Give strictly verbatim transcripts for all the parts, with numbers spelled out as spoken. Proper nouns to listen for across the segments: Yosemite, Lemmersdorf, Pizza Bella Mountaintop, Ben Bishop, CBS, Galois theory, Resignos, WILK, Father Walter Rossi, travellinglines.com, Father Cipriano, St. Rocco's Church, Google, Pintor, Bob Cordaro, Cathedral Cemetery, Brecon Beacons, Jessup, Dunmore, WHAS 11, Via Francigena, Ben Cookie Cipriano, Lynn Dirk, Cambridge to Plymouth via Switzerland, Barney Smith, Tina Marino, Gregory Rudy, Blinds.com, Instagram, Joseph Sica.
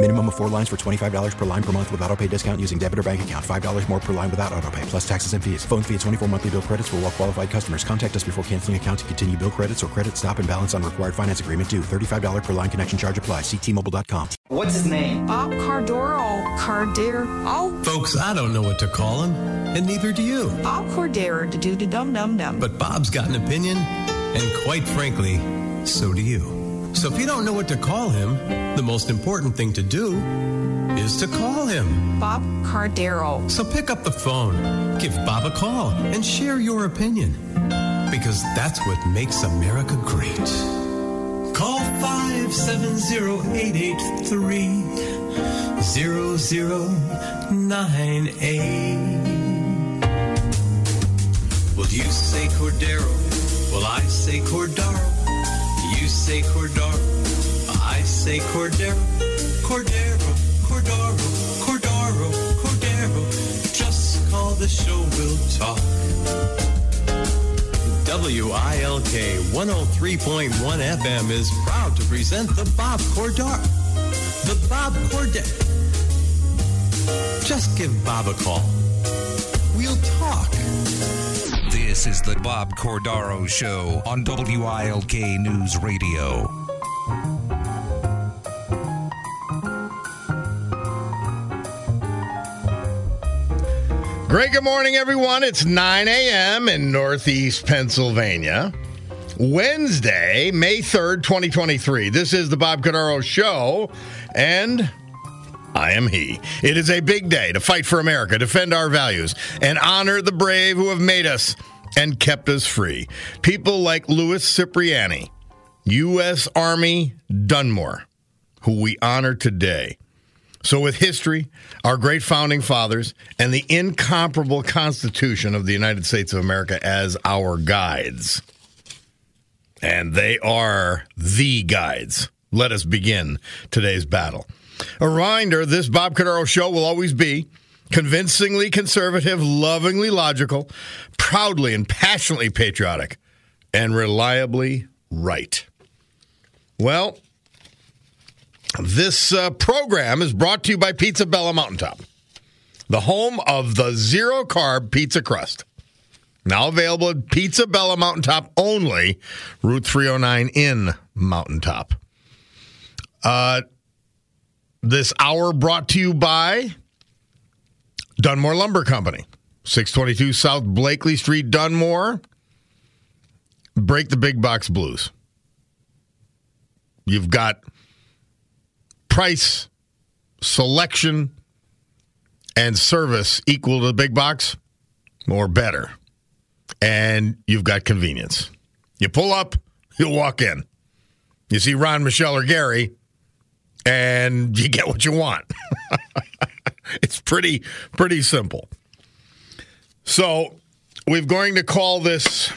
Minimum of four lines for twenty-five dollars per line per month with auto pay discount using debit or bank account. five dollars more per line without auto pay, plus taxes and fees. Phone fee at twenty-four monthly bill credits for well qualified customers. Contact us before canceling account to continue bill credits or credit stop and balance on required finance agreement due. thirty-five dollars per line connection charge applies. See T Mobile dot com. What's his name? Bob Cordaro. Cordero. Oh. Folks, I don't know what to call him, and neither do you. Bob Cordaro to do the dum-dum-dum. But Bob's got an opinion, and quite frankly, so do you. So if you don't know what to call him, the most important thing to do is to call him. Bob Cordaro. So pick up the phone, give Bob a call, and share your opinion. Because that's what makes America great. Call five seven zero, eight eight three, zero zero nine eight. Will you say Cordaro? Will I say Cordaro? You say Cordaro, I say Cordero, Cordero, Cordaro, Cordaro, Cordero. Just call the show, we'll talk. W I L K one oh three point one F M is proud to present the Bob Cordaro. The Bob Cordaro. Just give Bob a call. We'll talk. This is the Bob Cordaro Show on W I L K News Radio. Great good morning, everyone. It's nine a.m. in Northeast Pennsylvania. Wednesday, May third, twenty twenty-three. This is the Bob Cordaro Show, and I am he. It is a big day to fight for America, defend our values, and honor the brave who have made us and kept us free. People like Louis Cipriano, U S. Army, Dunmore, who we honor today. So with history, our great founding fathers, and the incomparable Constitution of the United States of America as our guides. And they are the guides. Let us begin today's battle. A reminder, this Bob Cordaro Show will always be convincingly conservative, lovingly logical, proudly and passionately patriotic, and reliably right. Well, this uh, program is brought to you by Pizza Bella Mountaintop, the home of the zero-carb pizza crust. Now available at Pizza Bella Mountaintop only, Route three oh nine in Mountaintop. Uh... This hour brought to you by Dunmore Lumber Company, six twenty-two South Blakely Street, Dunmore. Break the big box blues. You've got price, selection, and service equal to the big box or better. And you've got convenience. You pull up, you'll walk in. You see Ron, Michelle, or Gary, and you get what you want. It's pretty, pretty simple. So we're going to call this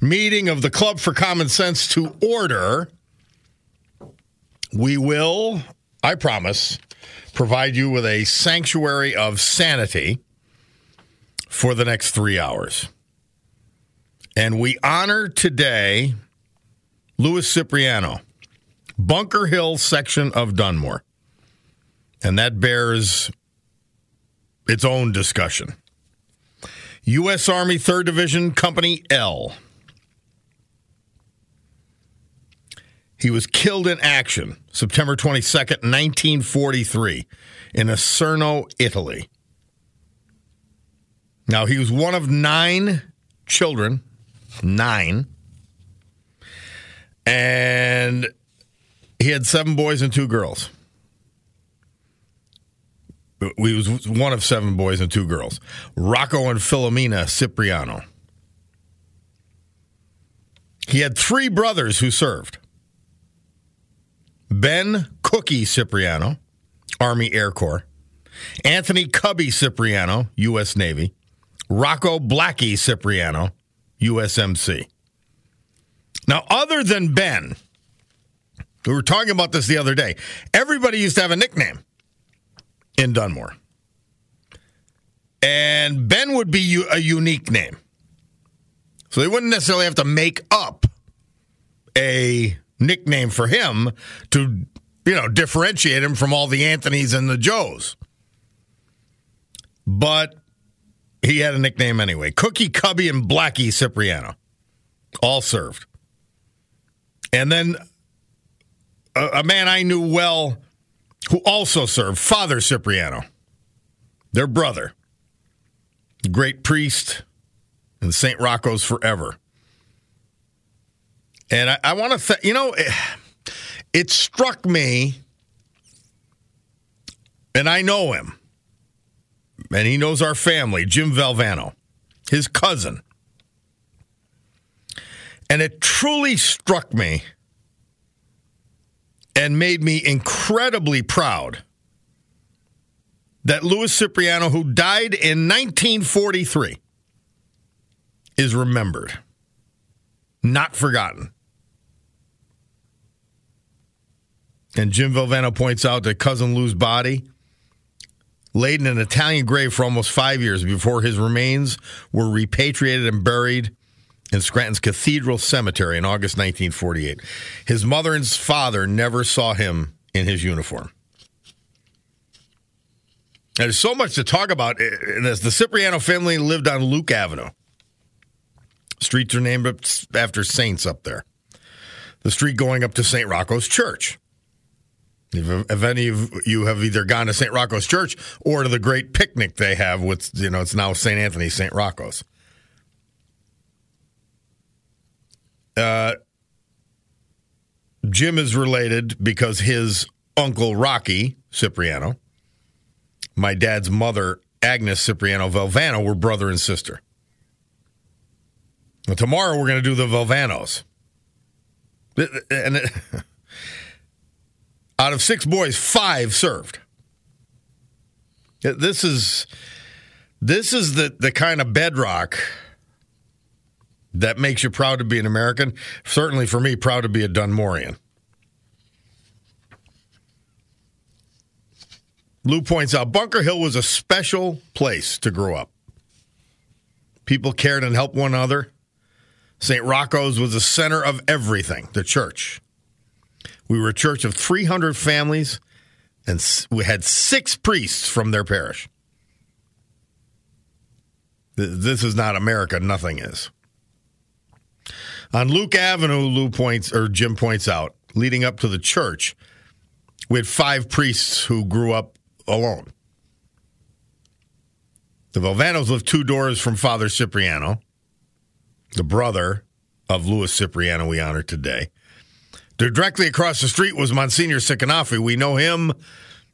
meeting of the Club for Common Sense to order. We will, I promise, provide you with a sanctuary of sanity for the next three hours. And we honor today Louis Cipriano, Bunker Hill section of Dunmore. And that bears its own discussion. U S. Army third Division, Company L. He was killed in action September twenty-second, nineteen forty-three, in Acerno, Italy. Now, he was one of nine children, nine. And he had seven boys and two girls. He was one of seven boys and two girls. Rocco and Philomena Cipriano. He had three brothers who served. Ben Cookie Cipriano, Army Air Corps. Anthony Cubby Cipriano, U S Navy. Rocco Blackie Cipriano, U S M C. Now, other than Ben, we were talking about this the other day, everybody used to have a nickname in Dunmore. And Ben would be u- a unique name. So they wouldn't necessarily have to make up a nickname for him to, you know, differentiate him from all the Anthonys and the Joes. But he had a nickname anyway. Cookie, Cubby, and Blackie Cipriano all served. And then a, a man I knew well who also served, Father Cipriano, their brother, great priest in Saint Rocco's forever. And I, I want to, th- you know, it, it struck me, and I know him, and he knows our family, Jim Valvano, his cousin. And it truly struck me and made me incredibly proud that Louis Cipriano, who died in nineteen forty-three, is remembered, not forgotten. And Jim Valvano points out that Cousin Lou's body laid in an Italian grave for almost five years before his remains were repatriated and buried in Scranton's Cathedral Cemetery in August nineteen forty-eight. His mother and his father never saw him in his uniform. There's so much to talk about. The Cipriano family lived on Luke Avenue. Streets are named after saints up there. The street going up to Saint Rocco's Church. If, if any of you have either gone to Saint Rocco's Church or to the great picnic they have with, you know, it's now Saint Anthony, Saint Rocco's. Uh, Jim is related because his uncle, Rocky Cipriano, my dad's mother, Agnes Cipriano Valvano, were brother and sister. Well, tomorrow we're going to do the Valvanos. And it, out of six boys, five served. This is, this is the, the kind of bedrock that makes you proud to be an American. Certainly for me, proud to be a Dunmorean. Lou points out, Bunker Hill was a special place to grow up. People cared and helped one another. Saint Rocco's was the center of everything, the church. We were a church of three hundred families, and we had six priests from their parish. This is not America, nothing is. On Luke Avenue, Lou points, or Jim points out, leading up to the church, we had five priests who grew up alone. The Valvanos lived two doors from Father Cipriano, the brother of Louis Cipriano we honor today. Directly across the street was Monsignor Sicanafi. We know him,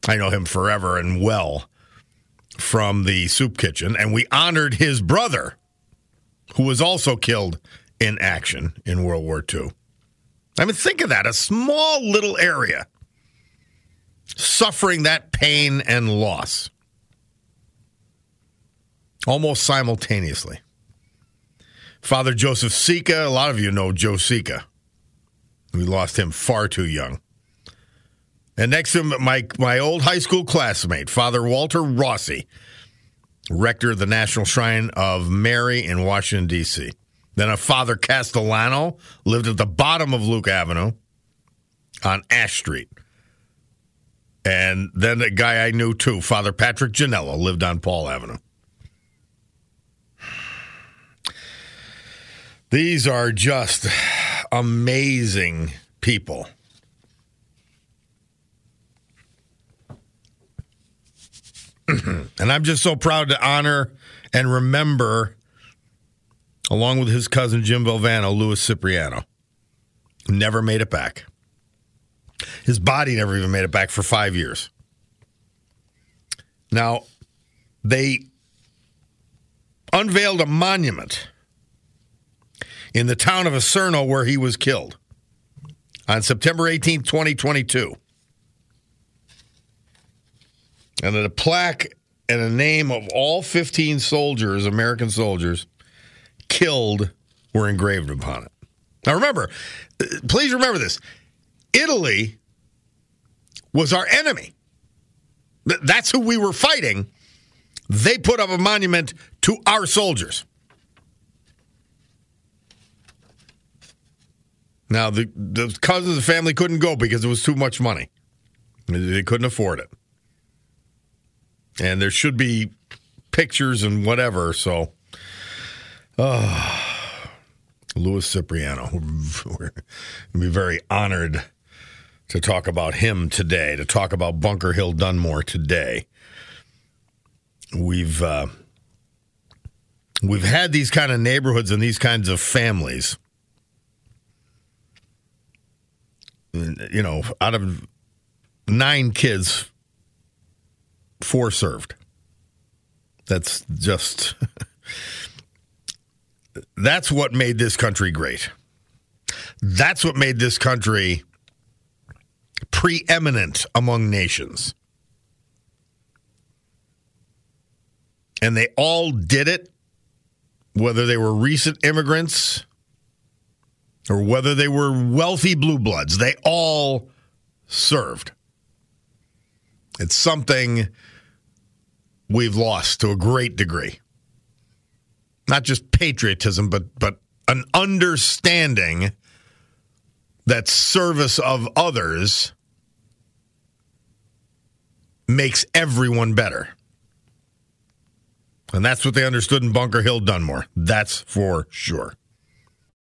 I know him forever and well, from the soup kitchen. And we honored his brother, who was also killed in action in World War Two. I mean, think of that. A small little area suffering that pain and loss almost simultaneously. Father Joseph Sica, a lot of you know Joe Sica. We lost him far too young. And next to him, my, my old high school classmate, Father Walter Rossi, rector of the National Shrine of Mary in Washington, D C Then a Father Castellano lived at the bottom of Luke Avenue on Ash Street. And then a guy I knew too, Father Patrick Janella, lived on Paul Avenue. These are just amazing people. And I'm just so proud to honor and remember along with his cousin Jim Valvano, Louis Cipriano. Never made it back. His body never even made it back for five years. Now, they unveiled a monument in the town of Acerno where he was killed on September eighteenth, twenty twenty-two. And a plaque and a name of all fifteen soldiers, American soldiers, killed were engraved upon it. Now remember, please remember this. Italy was our enemy. That's who we were fighting. They put up a monument to our soldiers. Now, the, the cousins and family couldn't go because it was too much money. They couldn't afford it. And there should be pictures and whatever, so... Oh, Louis Cipriano. We're going to be very honored to talk about him today, to talk about Bunker Hill Dunmore today. We've uh, we've had these kind of neighborhoods and these kinds of families, you know, out of nine kids, four served. That's just... That's what made this country great. That's what made this country preeminent among nations. And they all did it, whether they were recent immigrants or whether they were wealthy blue bloods. They all served. It's something we've lost to a great degree. Not just patriotism, but but an understanding that service of others makes everyone better. And that's what they understood in Bunker Hill Dunmore. That's for sure.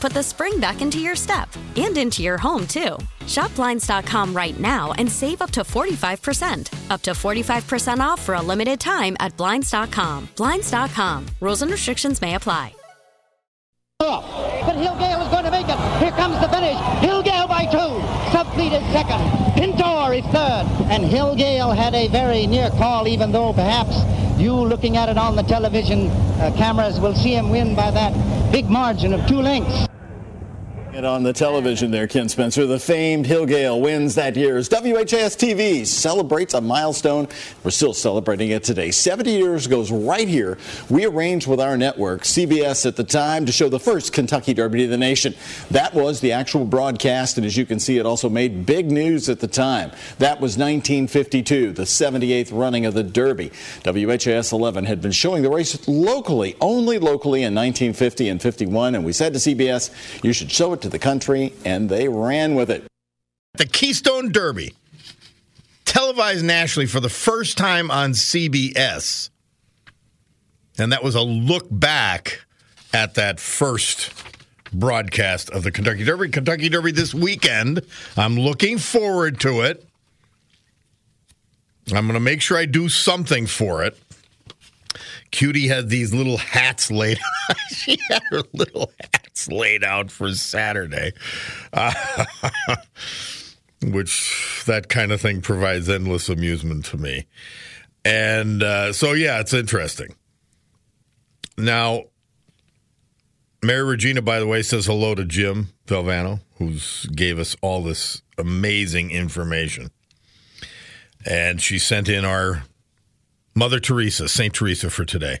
put the spring back into your step. And into your home, too. Shop Blinds dot com right now and save up to forty-five percent. Up to forty-five percent off for a limited time at Blinds dot com. Blinds dot com. Rules and restrictions may apply. But Hill Gale is going to make it. Here comes the finish. Hill Gale by two. Subfleet is second. Pintor is third. And Hill Gale had a very near call, even though perhaps you looking at it on the television uh, cameras will see him win by that big margin of two lengths. It on the television there, Ken Spencer. The famed Hill Gale wins that year's W H A S T V celebrates a milestone. We're still celebrating it today. seventy years goes right here. We arranged with our network, C B S at the time, to show the first Kentucky Derby to the nation. That was the actual broadcast, and as you can see, it also made big news at the time. That was nineteen fifty-two, the seventy-eighth running of the Derby. W H A S eleven had been showing the race locally, only locally, in nineteen fifty and fifty-one, and we said to C B S, you should show it to the country, and they ran with it. The Keystone Derby, televised nationally for the first time on C B S. And that was a look back at that first broadcast of the Kentucky Derby. Kentucky Derby this weekend. I'm looking forward to it. I'm going to make sure I do something for it. Cutie had these little hats laid out. She had her little hats laid out for Saturday, uh, which that kind of thing provides endless amusement to me. And uh, so, yeah, it's interesting. Now, Mary Regina, by the way, says hello to Jim Valvano, who's gave us all this amazing information. And she sent in our Mother Teresa, Saint Teresa for today.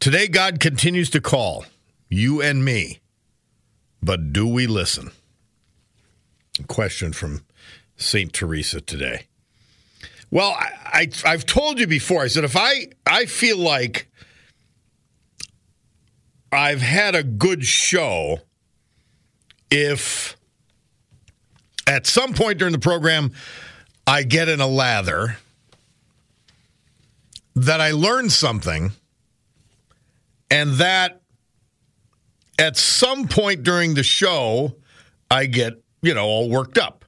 Today, God continues to call you and me, but do we listen? A question from Saint Teresa today. Well, I, I, I've told you before, I said, if I, I feel like I've had a good show, if at some point during the program I get in a lather, that I learned something, and that at some point during the show, I get, you know, all worked up.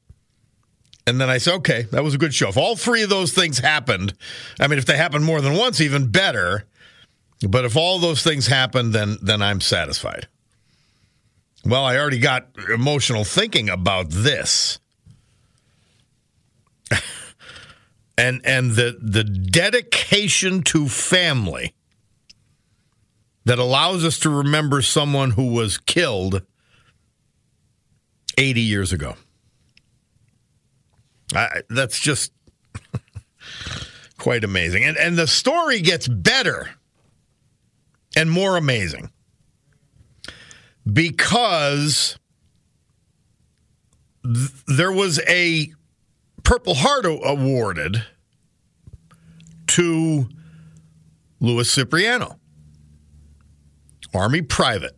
And then I say, okay, that was a good show. If all three of those things happened, I mean, if they happened more than once, even better. But if all those things happened, then, then I'm satisfied. Well, I already got emotional thinking about this. And and the, the dedication to family that allows us to remember someone who was killed eighty years ago. I, that's just quite amazing. And and the story gets better and more amazing because th- there was a Purple Heart awarded to Louis Cipriano, Army private,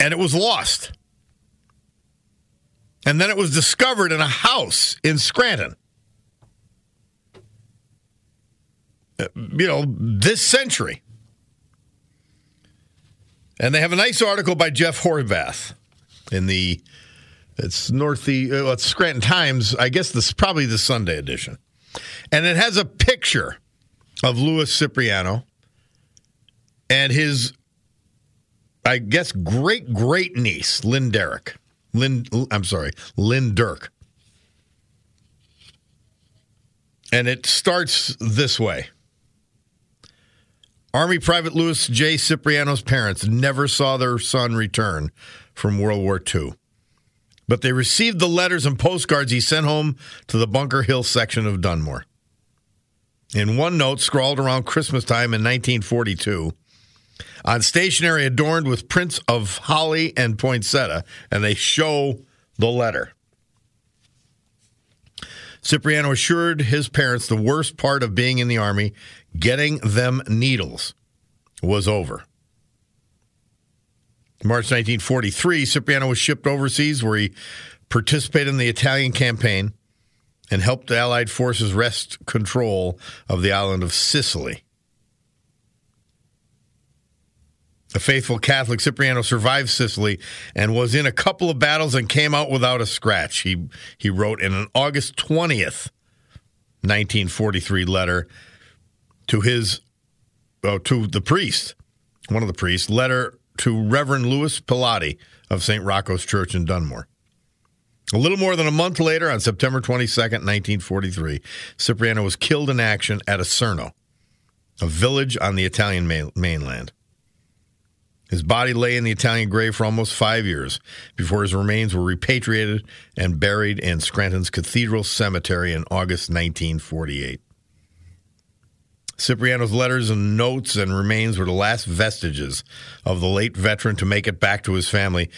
and it was lost. And then it was discovered in a house in Scranton. You know, this century. And they have a nice article by Jeff Horvath in the It's Northeast, well, it's Scranton Times, I guess this is probably the Sunday edition. And it has a picture of Louis Cipriano and his, I guess, great, great niece, Lynn Derrick. Lynn, I'm sorry, Lynn Dirk. And it starts this way. Army Private Louis J. Cipriano's parents never saw their son return from World War Two. But they received the letters and postcards he sent home to the Bunker Hill section of Dunmore. In one note, scrawled around Christmas time in nineteen forty-two, on stationery adorned with prints of holly and poinsettia, and they show the letter. Cipriano assured his parents the worst part of being in the Army, getting them needles, was over. March nineteen forty-three, Cipriano was shipped overseas where he participated in the Italian campaign and helped the Allied forces wrest control of the island of Sicily. A faithful Catholic, Cipriano survived Sicily and was in a couple of battles and came out without a scratch. He, he wrote in an August twentieth, nineteen forty-three letter to his, oh, to the priest, one of the priests, letter to Reverend Louis Pilati of Saint Rocco's Church in Dunmore. A little more than a month later, on September twenty-second, nineteen forty-three, Cipriano was killed in action at Acerno, a village on the Italian mainland. His body lay in the Italian grave for almost five years before his remains were repatriated and buried in Scranton's Cathedral Cemetery in August nineteen forty-eight. Cipriano's letters and notes and remains were the last vestiges of the late veteran to make it back to his family,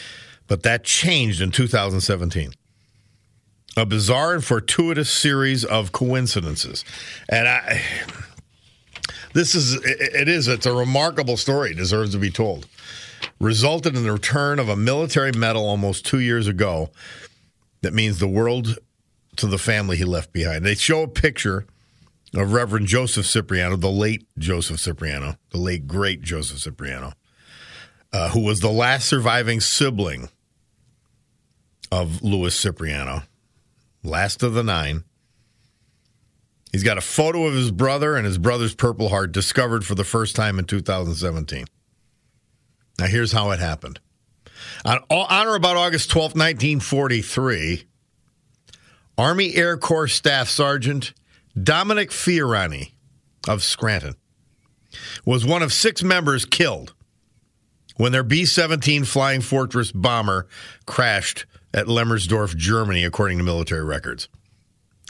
but that changed in two thousand seventeen. A bizarre and fortuitous series of coincidences. And I, this is, it is, it's a remarkable story. It deserves to be told. Resulted in the return of a military medal almost two years ago that means the world to the family he left behind. They show a picture of Reverend Joseph Cipriano, the late Joseph Cipriano, the late great Joseph Cipriano, uh, who was the last surviving sibling of Louis Cipriano, last of the nine. He's got a photo of his brother and his brother's Purple Heart discovered for the first time in two thousand seventeen. Now, here's how it happened. On, on or about August twelfth, nineteen forty-three, Army Air Corps Staff Sergeant Dominic Fiorani of Scranton was one of six members killed when their B seventeen Flying Fortress bomber crashed at Lemmersdorf, Germany, according to military records.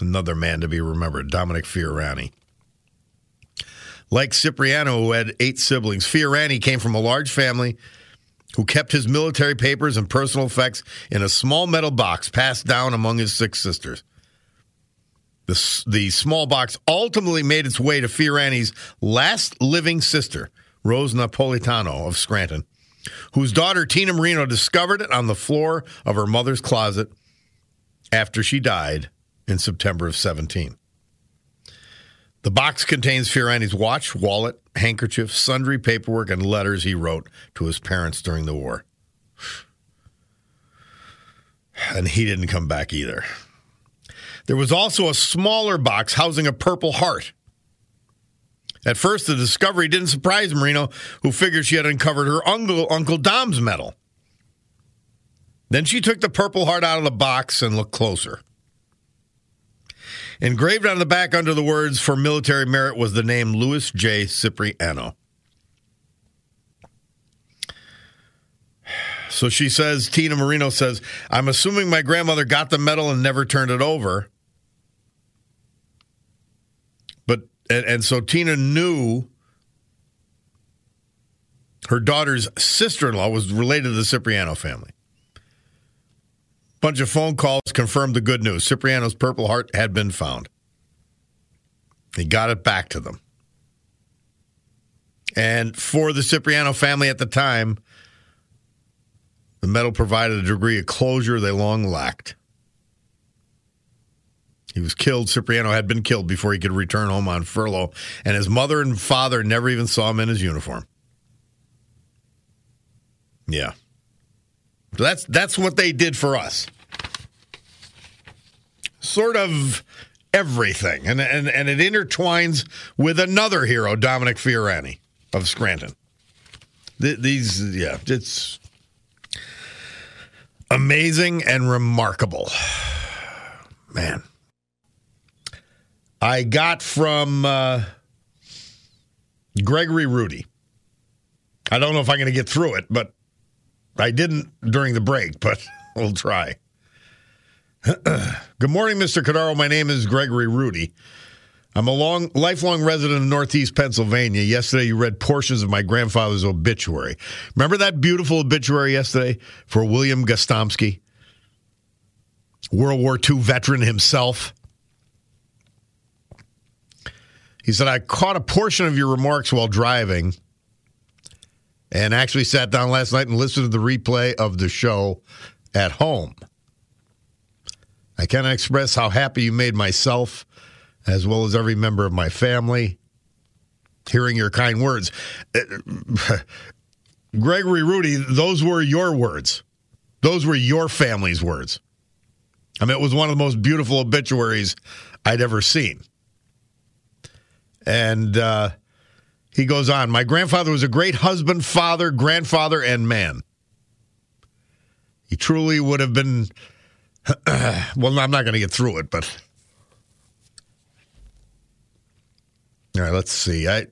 Another man to be remembered, Dominic Fiorani. Like Cipriano, who had eight siblings, Fiorani came from a large family who kept his military papers and personal effects in a small metal box passed down among his six sisters. The, the small box ultimately made its way to Fiorani's last living sister, Rose Napolitano of Scranton, whose daughter Tina Marino discovered it on the floor of her mother's closet after she died in September of seventeen. The box contains Fiorani's watch, wallet, handkerchief, sundry paperwork, and letters he wrote to his parents during the war. And he didn't come back either. There was also a smaller box housing a Purple Heart. At first, the discovery didn't surprise Marino, who figured she had uncovered her uncle, Uncle Dom's medal. Then she took the Purple Heart out of the box and looked closer. Engraved on the back under the words, "For military merit," was the name Louis J. Cipriano. So she says, Tina Marino says, "I'm assuming my grandmother got the medal and never turned it over." But and, and so Tina knew her daughter's sister-in-law was related to the Cipriano family. Bunch of phone calls confirmed the good news. Cipriano's Purple Heart had been found. He got it back to them. And for the Cipriano family at the time, the medal provided a degree of closure they long lacked. He was killed. Cipriano had been killed before he could return home on furlough, and his mother and father never even saw him in his uniform. Yeah. So that's that's what they did for us. Sort of everything. And, and, and it intertwines with another hero, Dominic Fiorani of Scranton. Th- these, yeah, it's... amazing and remarkable. Man. I got from uh, Gregory Rudy. I don't know if I'm going to get through it, but I didn't during the break, but we'll try. Good morning, Mister Cordaro. My name is Gregory Rudy. I'm a long, lifelong resident of Northeast Pennsylvania. Yesterday, you read portions of my grandfather's obituary. Remember that beautiful obituary yesterday for William Gostomski, World War Two veteran himself? He said, "I caught a portion of your remarks while driving and actually sat down last night and listened to the replay of the show at home. I cannot express how happy you made myself as well as every member of my family, hearing your kind words." Gregory Rudy, those were your words. Those were your family's words. I mean, it was one of the most beautiful obituaries I'd ever seen. And uh, he goes on, "My grandfather was a great husband, father, grandfather, and man. He truly would have been, well, I'm not going to get through it, but... All right, let's see. I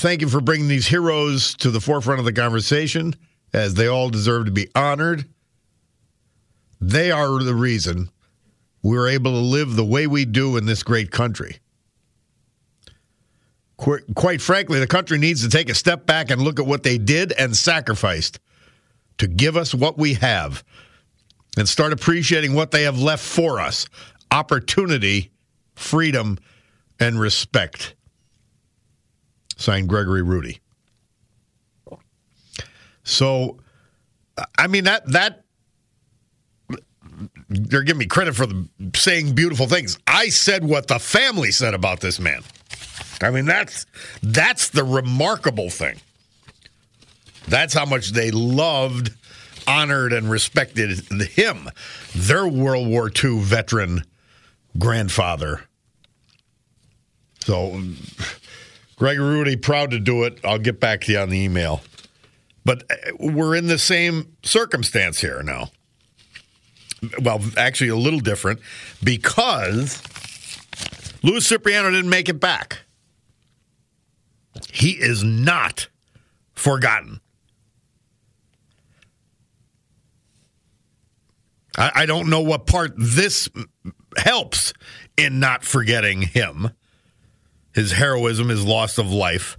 thank you for bringing these heroes to the forefront of the conversation, as they all deserve to be honored. They are the reason we're able to live the way we do in this great country. Qu- quite frankly, the country needs to take a step back and look at what they did and sacrificed to give us what we have and start appreciating what they have left for us: opportunity, freedom, and respect. Signed, Gregory Rudy. So, I mean, that, that, they're giving me credit for the, saying beautiful things. I said what the family said about this man. I mean, that's, that's the remarkable thing. That's how much they loved, honored, and respected him, their World War Two veteran grandfather. So, Greg Rudy, proud to do it. I'll get back to you on the email. But we're in the same circumstance here now. Well, actually a little different, because Louis Cipriano didn't make it back. He is not forgotten. I, I don't know what part this helps in not forgetting him, his heroism, his loss of life,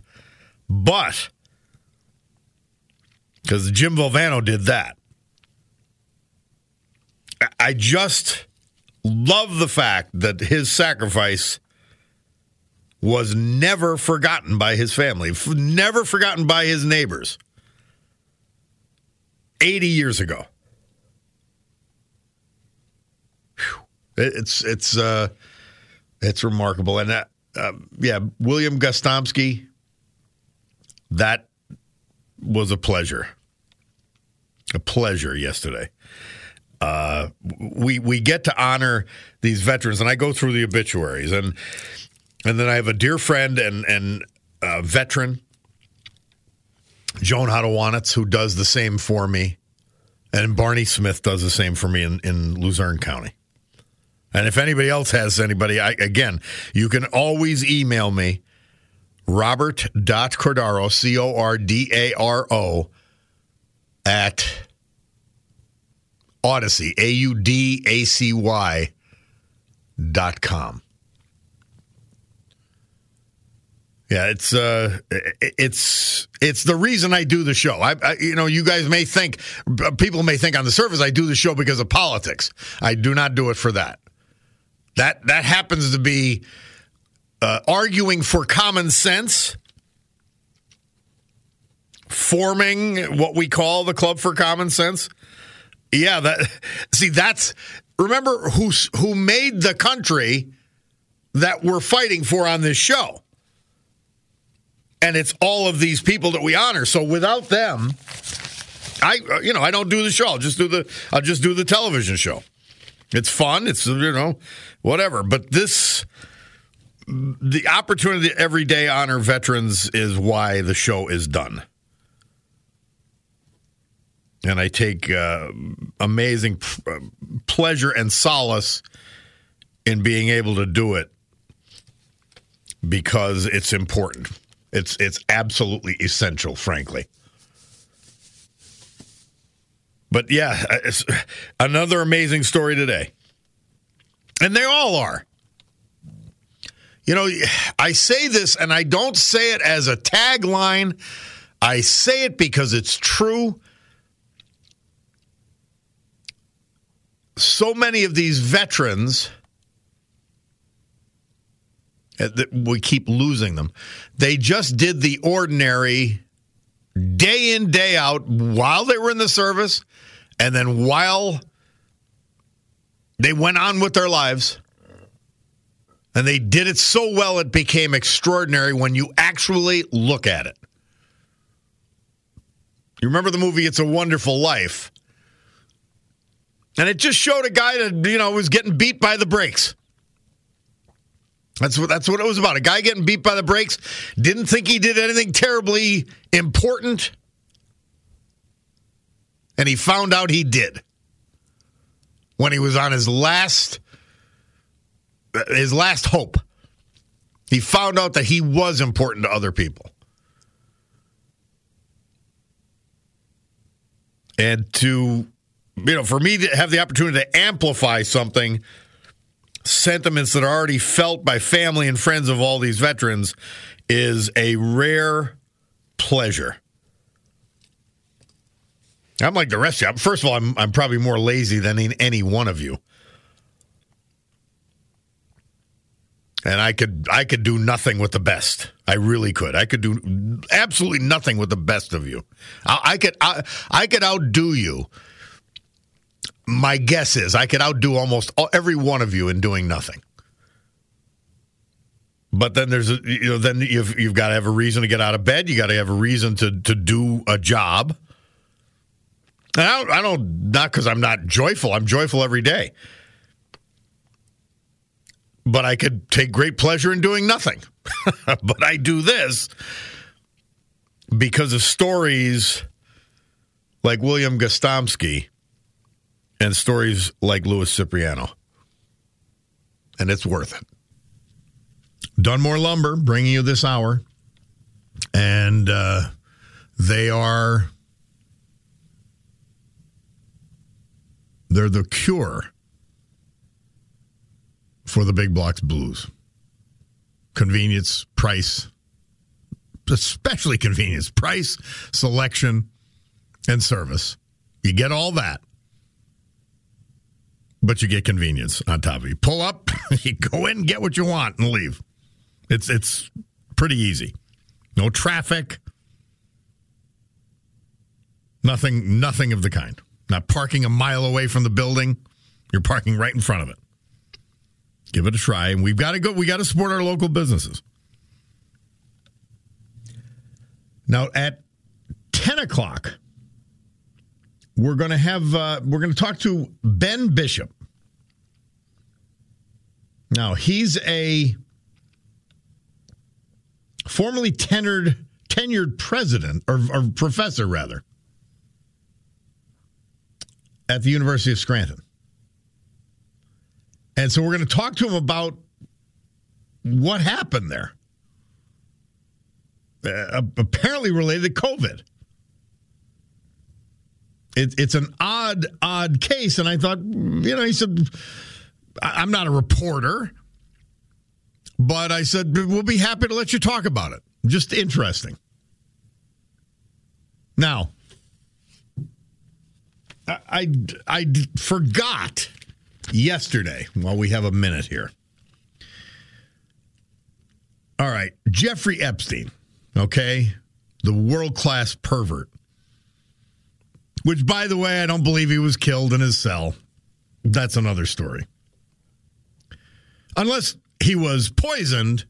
but because Jim Valvano did that. I just love the fact that his sacrifice was never forgotten by his family, never forgotten by his neighbors eighty years ago. Whew. It's it's uh, it's remarkable. And that, uh, yeah, William Gostomski, that was a pleasure. A pleasure yesterday. Uh, we we get to honor these veterans, and I go through the obituaries, and and then I have a dear friend and and uh, veteran, Joan Hodowanitz, who does the same for me, and Barney Smith does the same for me in, in Luzerne County. And if anybody else has anybody, I, again, you can always email me, robert dot cordaro, C O R D A R O, at Audacy, A U D A C Y dot com. Yeah, it's uh, it's it's the reason I do the show. I, I you know, you guys may think, people may think on the surface I do the show because of politics. I do not do it for that. That that happens to be uh, arguing for common sense, forming what we call the Club for Common Sense. Yeah, that, see, that's, remember who, who made the country that we're fighting for on this show. And it's all of these people that we honor. So without them, I, you know, I don't do the show. I'll just do the, I'll just do the television show. It's fun. It's, you know, whatever. But this, the opportunity to every day honor veterans is why the show is done. And I take uh, amazing p- pleasure and solace in being able to do it, because it's important. It's it's absolutely essential, frankly. But yeah, it's another amazing story today. And they all are. You know, I say this, and I don't say it as a tagline. I say it because it's true. So many of these veterans, we keep losing them, they just did the ordinary day in, day out while they were in the service, and then while they went on with their lives. And they did it so well it became extraordinary when you actually look at it. You remember the movie It's a Wonderful Life? And it just showed a guy that, you know, was getting beat by the brakes. That's what that's what it was about. A guy getting beat by the brakes, didn't think he did anything terribly important, and he found out he did when he was on his last his last hope. He found out that he was important to other people. and to, you know, for me to have the opportunity to amplify something, sentiments that are already felt by family and friends of all these veterans, is a rare pleasure. I'm like the rest of you. First of all, I'm I'm probably more lazy than any one of you. And I could I could do nothing with the best. I really could. I could do absolutely nothing with the best of you. I, I could I, I could outdo you. My guess is I could outdo almost all, every one of you in doing nothing. But then there's a, you know then you've you've got to have a reason to get out of bed. You got to have a reason to to do a job. And I don't, I don't not because I'm not joyful. I'm joyful every day. But I could take great pleasure in doing nothing. But I do this because of stories like William Gostomski and stories like Louis Cipriano. And it's worth it. Dunmore Lumber bringing you this hour. And uh, they are... They're the cure for the big blocks blues. Convenience, price, especially convenience, price, selection, and service. You get all that, but you get convenience on top of it. You pull up, you go in, get what you want, and leave. It's, it's pretty easy. No traffic. Nothing, nothing of the kind. Not parking a mile away from the building. You're parking right in front of it. Give it a try. And we've got to go. We got to support our local businesses. Now at ten o'clock, we're going to have, uh, we're going to talk to Ben Bishop. Now he's a formerly tenured, tenured president or, or professor rather. At the University of Scranton. And so we're going to talk to him about what happened there. Uh, apparently related to COVID. It, it's an odd, odd case. And I thought, you know, he said, I'm not a reporter. But I said, we'll be happy to let you talk about it. Just interesting. Now... I, I forgot yesterday. Well, we have a minute here. All right. Jeffrey Epstein, okay? The world-class pervert. Which, by the way, I don't believe he was killed in his cell. That's another story. Unless he was poisoned,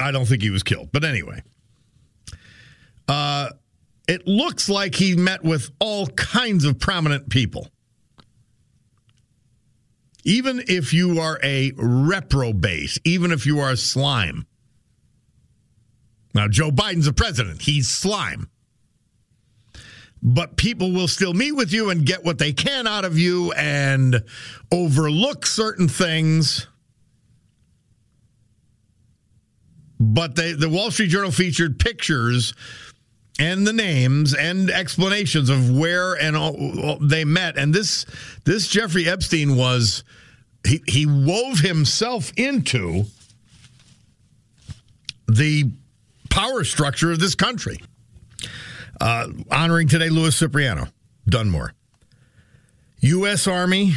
I don't think he was killed. But anyway. Uh... It looks like he met with all kinds of prominent people. Even if you are a reprobate, even if you are a slime. Now, Joe Biden's the president. He's slime. But people will still meet with you and get what they can out of you and overlook certain things. But they, the Wall Street Journal featured pictures and the names and explanations of where and all they met. And this this Jeffrey Epstein was, he, he wove himself into the power structure of this country. Uh, honoring today Louis Cipriano, Dunmore. U S Army,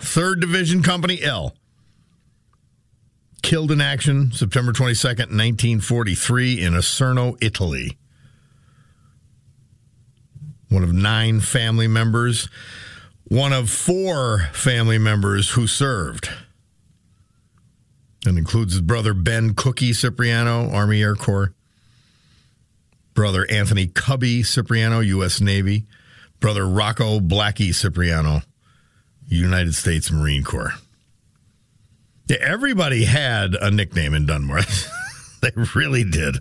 third Division Company L. Killed in action September twenty-second, nineteen forty-three in Acerno, Italy. One of nine family members, one of four family members who served. And includes his brother Ben Cookie Cipriano, Army Air Corps. Brother Anthony Cubby Cipriano, U S Navy. Brother Rocco Blackie Cipriano, United States Marine Corps. Yeah, everybody had a nickname in Dunmore. They really did.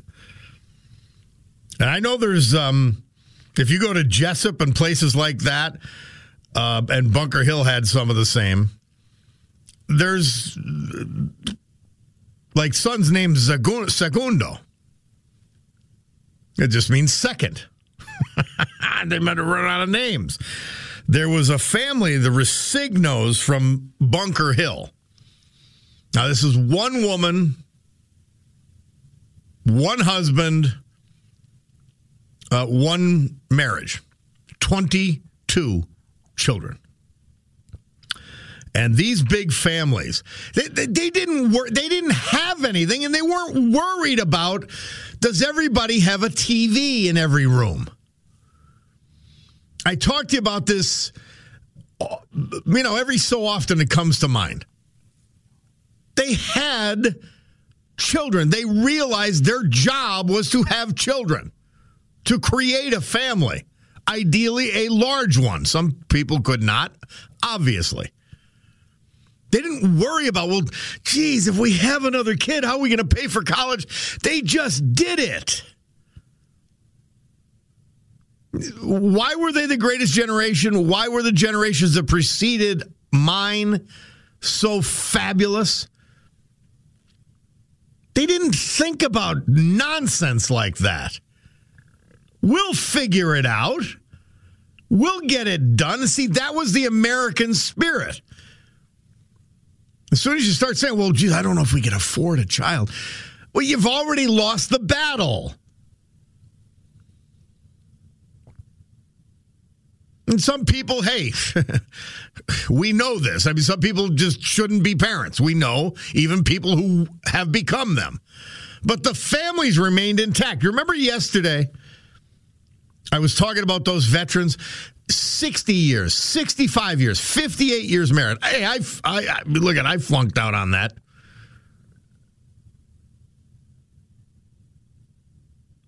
And I know there's... um. If you go to Jessup and places like that, uh, and Bunker Hill had some of the same, there's, like, son's named Segundo. It just means second. God, they might have run out of names. There was a family, the Resignos from Bunker Hill. Now, this is one woman, one husband, uh, one marriage, twenty-two children. And these big families, they, they, they didn't wor- they didn't have anything, and they weren't worried about, does everybody have a T V in every room? I talked to you about this, you know, every so often it comes to mind. They had children. They realized their job was to have children, to create a family, ideally a large one. Some people could not, obviously. They didn't worry about, well, geez, if we have another kid, how are we going to pay for college? They just did it. Why were they the greatest generation? Why were the generations that preceded mine so fabulous? They didn't think about nonsense like that. We'll figure it out. We'll get it done. See, that was the American spirit. As soon as you start saying, well, geez, I don't know if we can afford a child. Well, you've already lost the battle. And some people, hey, we know this. I mean, some people just shouldn't be parents. We know, even people who have become them. But the families remained intact. You remember yesterday, I was talking about those veterans. sixty years, sixty-five years, fifty-eight years married. Hey, I, I, I look at I flunked out on that.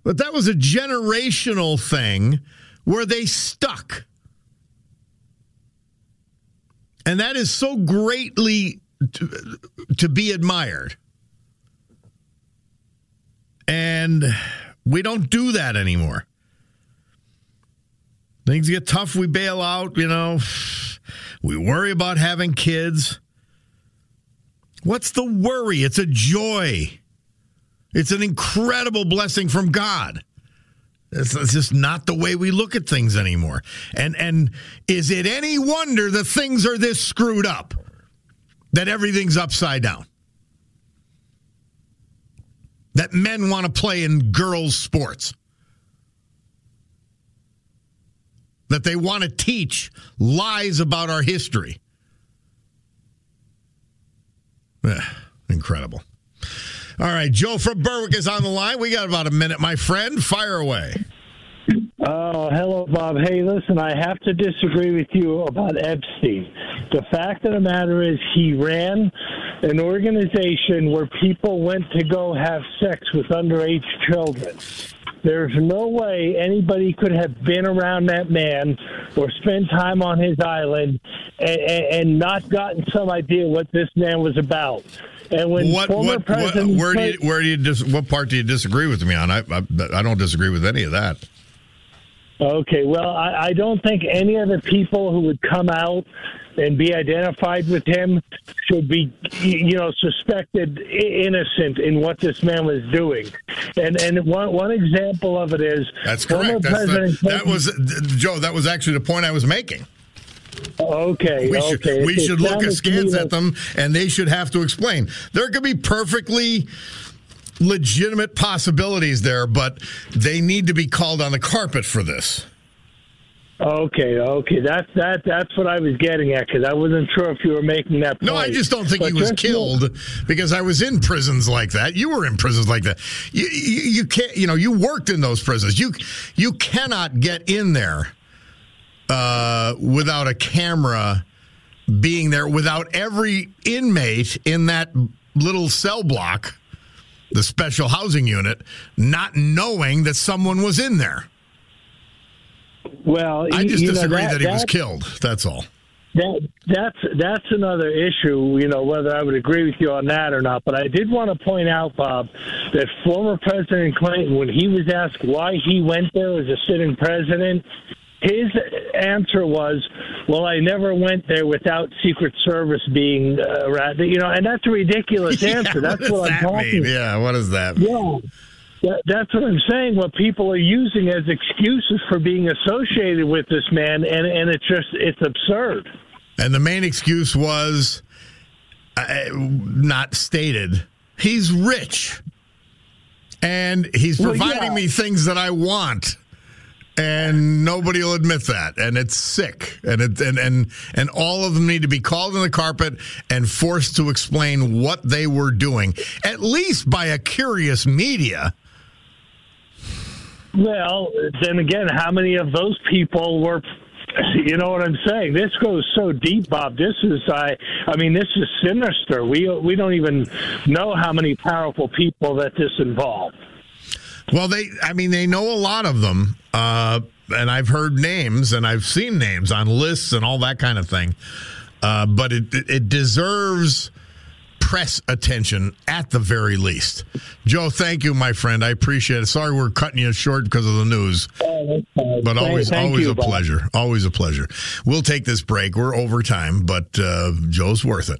But that was a generational thing where they stuck. And that is so greatly to, to be admired. And we don't do that anymore. Things get tough, we bail out, you know. We worry about having kids. What's the worry? It's a joy. It's an incredible blessing from God. It's, it's just not the way we look at things anymore. And and is it any wonder that things are this screwed up? That everything's upside down? That men want to play in girls' sports? That they want to teach lies about our history. Eh, incredible. All right, Joe from Berwick is on the line. We got about a minute, my friend. Fire away. Oh, hello, Bob. Hey, listen, I have to disagree with you about Epstein. The fact of the matter is he ran an organization where people went to go have sex with underage children. There's no way anybody could have been around that man or spent time on his island and, and, and not gotten some idea what this man was about. And when what, former what, president what, where do you, where do you dis- what part do you disagree with me on? I, I I don't disagree with any of that. Okay, well, I, I don't think any of the people who would come out and be identified with him should be, you know, suspected innocent in what this man was doing. And and one one example of it is that's correct. That's President the, that was Joe. That was actually the point I was making. Okay, we okay. Should, we should look askance at them, and they should have to explain. There could be perfectly legitimate possibilities there, but they need to be called on the carpet for this. Okay, okay, that's that. That's what I was getting at because I wasn't sure if you were making that point. No, I just don't think but he was killed no. because I was in prisons like that. You were in prisons like that. You, you, you can't, you know, you worked in those prisons. You you cannot get in there uh, without a camera being there, without every inmate in that little cell block, the special housing unit, not knowing that someone was in there. Well, I just disagree know, that, that he that, was killed. That's all. That, that's that's another issue, you know, whether I would agree with you on that or not. But I did want to point out, Bob, that former President Clinton, when he was asked why he went there as a sitting president, his answer was, well, I never went there without Secret Service being around. You know, and that's a ridiculous yeah, answer. That's what, what I'm that talking mean? about. Yeah, what does that mean? Yeah. That, that's what I'm saying. What people are using as excuses for being associated with this man, and, and it's just, it's absurd. And the main excuse was, uh, not stated, he's rich, and he's providing well, yeah. me things that I want, and nobody will admit that, and it's sick, and it, and and and all of them need to be called on the carpet and forced to explain what they were doing, at least by a curious media. Well, then again, how many of those people were? You know what I'm saying? This goes so deep, Bob. This is, I I mean, this is sinister. We we don't even know how many powerful people that this involved. Well, they, I mean, they know a lot of them, uh, and I've heard names, and I've seen names on lists and all that kind of thing, uh, but it it deserves press attention at the very least. Joe, thank you, my friend. I appreciate it. Sorry we're cutting you short because of the news, but always always a pleasure. Always a pleasure. We'll take this break. We're over time, but uh, Joe's worth it.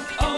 oh.